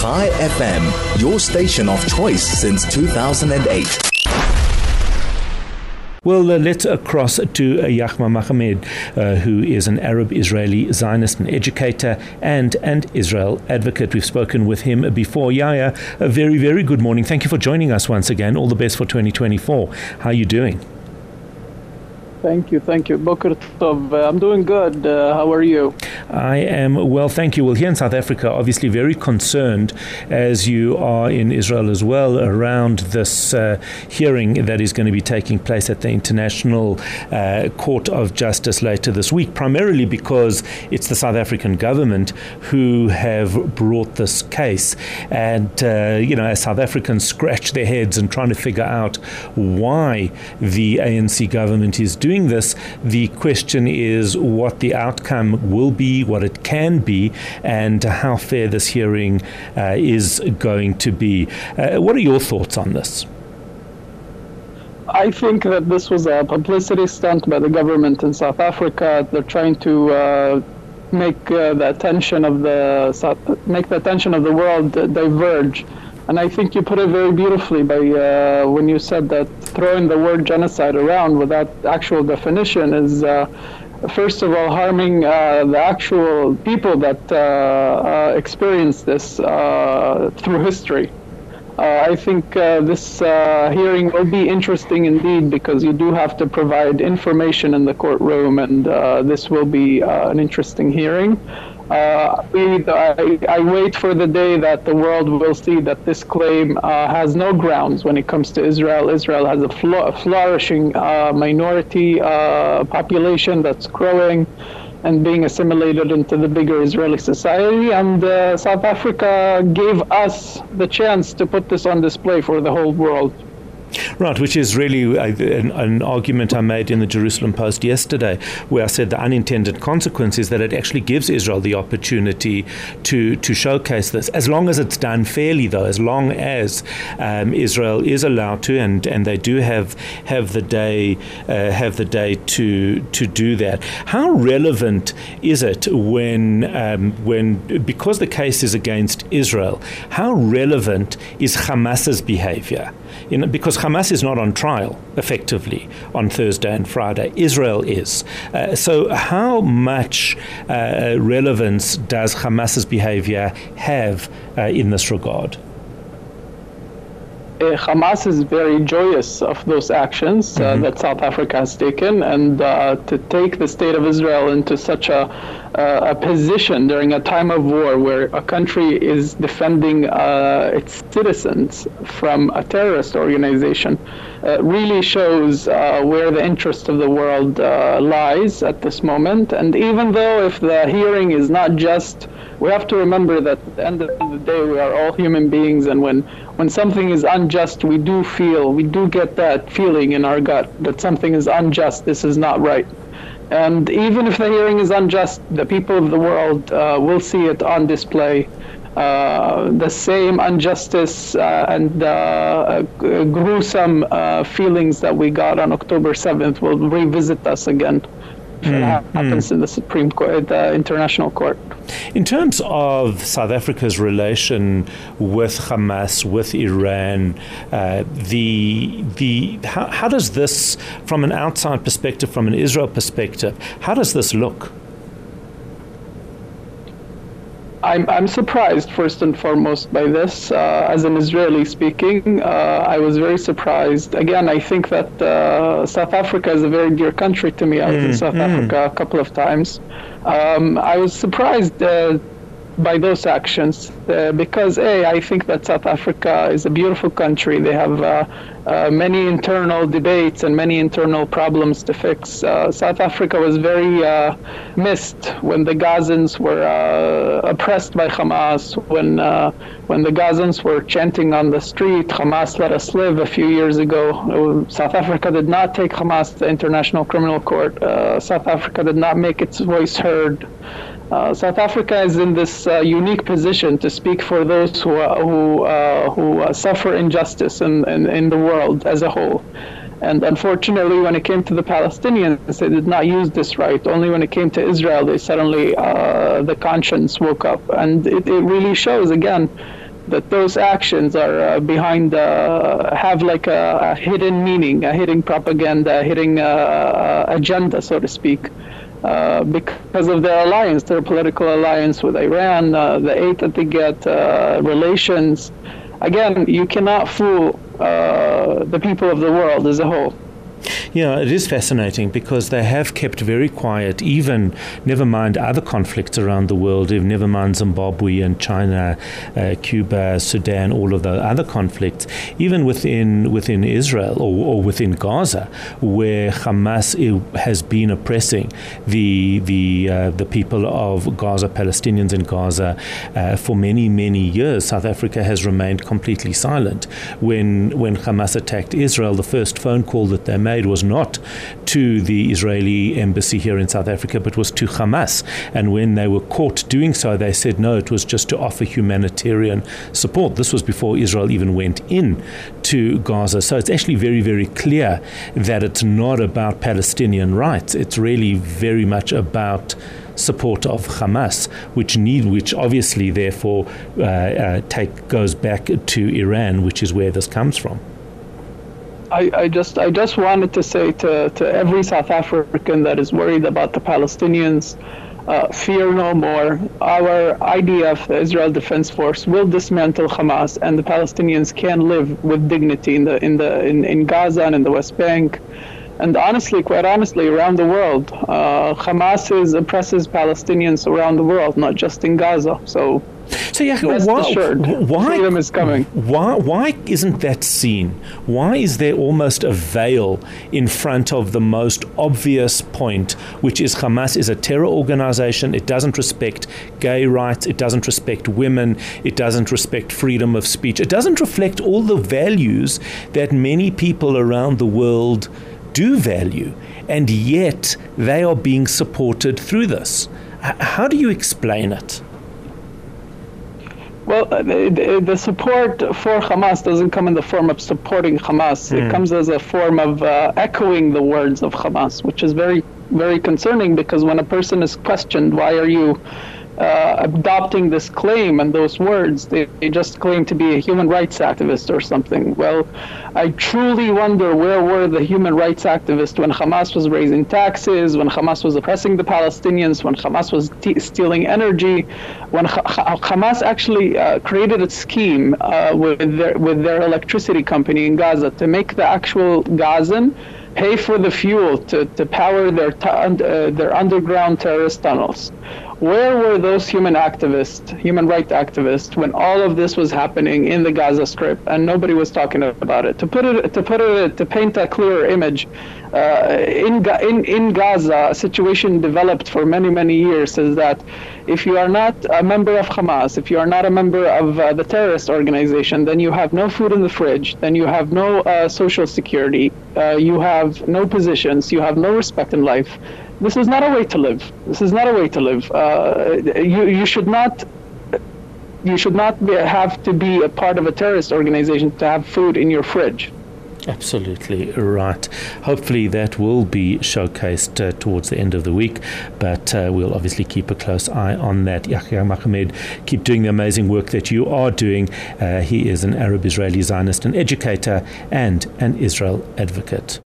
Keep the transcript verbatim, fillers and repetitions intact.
Chai F M, your station of choice since two thousand eight. Well, uh, let's uh, cross to uh, Yahya Mahamid, uh, who is an Arab-Israeli Zionist and educator and an Israel advocate. We've spoken with him before. Yahya, a very, very good morning. Thank you for joining us once again. All the best for twenty twenty-four. How are you doing? Thank you, thank you. Boker Tov. I'm doing good. Uh, how are you? I am well, thank you. Well, here in South Africa, obviously very concerned, as you are in Israel as well, around this uh, hearing that is going to be taking place at the International uh, Court of Justice later this week, primarily because it's the South African government who have brought this case. And, uh, you know, as South Africans scratch their heads and trying to figure out why the A N C government is doing this, the question is what the outcome will be, what it can be, and how fair this hearing uh, is going to be. Uh, what are your thoughts on this? I think that this was a publicity stunt by the government in South Africa. They're trying to uh, make uh, the attention of the make the attention of the world diverge. And I think you put it very beautifully by uh, when you said that throwing the word genocide around without actual definition is, uh, first of all, harming uh, the actual people that uh, uh, experienced this uh, through history. Uh, I think uh, this uh, hearing will be interesting indeed, because you do have to provide information in the courtroom, and uh, this will be uh, an interesting hearing. Uh, we, I, I wait for the day that the world will see that this claim uh, has no grounds when it comes to Israel. Israel has a fl- flourishing uh, minority uh, population that's growing and being assimilated into the bigger Israeli society. And uh, South Africa gave us the chance to put this on display for the whole world. Right, which is really a, an, an argument I made in the Jerusalem Post yesterday, where I said the unintended consequence is that it actually gives Israel the opportunity to, to showcase this, as long as it's done fairly, though, as long as um, Israel is allowed to, and, and they do have have the day uh, have the day to to do that. How relevant is it when um, when because the case is against Israel? How relevant is Hamas's behavior? You know, because Hamas is not on trial, effectively, on Thursday and Friday. Israel is. Uh, so how much uh, relevance does Hamas's behavior have uh, in this regard? Uh, Hamas is very joyous of those actions uh, mm-hmm. that South Africa has taken, and uh, to take the state of Israel into such a, uh, a position during a time of war where a country is defending uh, its citizens from a terrorist organization uh, really shows uh, where the interest of the world uh, lies at this moment. And even though if the hearing is not just, we have to remember that at the end of the day we are all human beings, and when when something is unjust, we do feel, we do get that feeling in our gut that something is unjust, this is not right. And even if the hearing is unjust, the people of the world uh, will see it on display. Uh, the same injustice uh, and uh, gruesome uh, feelings that we got on October seventh will revisit us again. That mm, happens mm. in the Supreme Court, the International Court. In terms of South Africa's relation with Hamas, with Iran, uh, the the how, how does this, from an outside perspective, from an Israel perspective, how does this look? I'm I'm surprised, first and foremost, by this. Uh, as an Israeli speaking, uh, I was very surprised. Again, I think that uh, South Africa is a very dear country to me. I was mm, in South mm. Africa a couple of times. Um, I was surprised uh, by those actions uh, because, A, I think that South Africa is a beautiful country. They have uh, uh, many internal debates and many internal problems to fix. Uh, South Africa was very uh, missed when the Gazans were uh, oppressed by Hamas, when uh, when the Gazans were chanting on the street, Hamas let us live a few years ago. South Africa did not take Hamas to the International Criminal Court. Uh, South Africa did not make its voice heard. Uh, South Africa is in this uh, unique position to speak for those who uh, who uh, who uh, suffer injustice in, in, in the world as a whole. And unfortunately, when it came to the Palestinians, they did not use this right. Only when it came to Israel, they suddenly, uh, the conscience woke up. And it, it really shows, again, that those actions are uh, behind, uh, have like a, a hidden meaning, a hidden propaganda, a hidden uh, agenda, so to speak, uh, because of their alliance, their political alliance with Iran, uh, the aid that they get, uh, relations. Again, you cannot fool uh, the people of the world as a whole. Yeah, it is fascinating because they have kept very quiet, even never mind other conflicts around the world, never mind Zimbabwe and China, uh, Cuba, Sudan, all of the other conflicts, even within within Israel or, or within Gaza, where Hamas has been oppressing the the uh, the people of Gaza, Palestinians in Gaza, uh, for many, many years. South Africa has remained completely silent. When, when Hamas attacked Israel, the first phone call that they made was not to the Israeli embassy here in South Africa, but was to Hamas. And when they were caught doing so, they said, no, it was just to offer humanitarian support. This was before Israel even went in to Gaza. So it's actually very, very clear that it's not about Palestinian rights. It's really very much about support of Hamas, which need, which obviously therefore uh, uh, take goes back to Iran, which is where this comes from. I, I just I just wanted to say to, to every South African that is worried about the Palestinians, uh, fear no more. Our I D F, the Israel Defense Force, will dismantle Hamas, and the Palestinians can live with dignity in the in the in, in Gaza and in the West Bank, and honestly, quite honestly, around the world. Uh, Hamas is, oppresses Palestinians around the world, not just in Gaza. So. So yeah, why, why, freedom is coming. Why, why isn't that seen? Why is there almost a veil in front of the most obvious point, which is Hamas is a terror organization. It doesn't respect gay rights. It doesn't respect women. It doesn't respect freedom of speech. It doesn't reflect all the values that many people around the world do value. And yet they are being supported through this. How do you explain it? Well, the, the support for Hamas doesn't come in the form of supporting Hamas. Mm. It comes as a form of uh, echoing the words of Hamas, which is very, very concerning, because when a person is questioned, why are you uh, adopting this claim and those words, they, they just claim to be a human rights activist or something. Well, I truly wonder, where were the human rights activists when Hamas was raising taxes, when Hamas was oppressing the Palestinians, when Hamas was t- stealing energy, when ha- ha- Hamas actually uh, created a scheme uh, with their, with their electricity company in Gaza to make the actual Gazan pay for the fuel to, to power their t- uh, their underground terrorist tunnels. Where were those human activists, human rights activists, when all of this was happening in the Gaza Strip and nobody was talking about it? To put it, to put it, to paint a clearer image, uh, in in in Gaza, a situation developed for many many years is that if you are not a member of Hamas, if you are not a member of uh, the terrorist organization, then you have no food in the fridge, then you have no uh, social security, uh, you have no positions, you have no respect in life. This is not a way to live. This is not a way to live. Uh, you you should not you should not be, have to be a part of a terrorist organization to have food in your fridge. Absolutely right. Hopefully that will be showcased uh, towards the end of the week, but uh, we'll obviously keep a close eye on that. Yahya Mahamid, keep doing the amazing work that you are doing. Uh, he is an Arab Israeli Zionist, an educator, and an Israel advocate.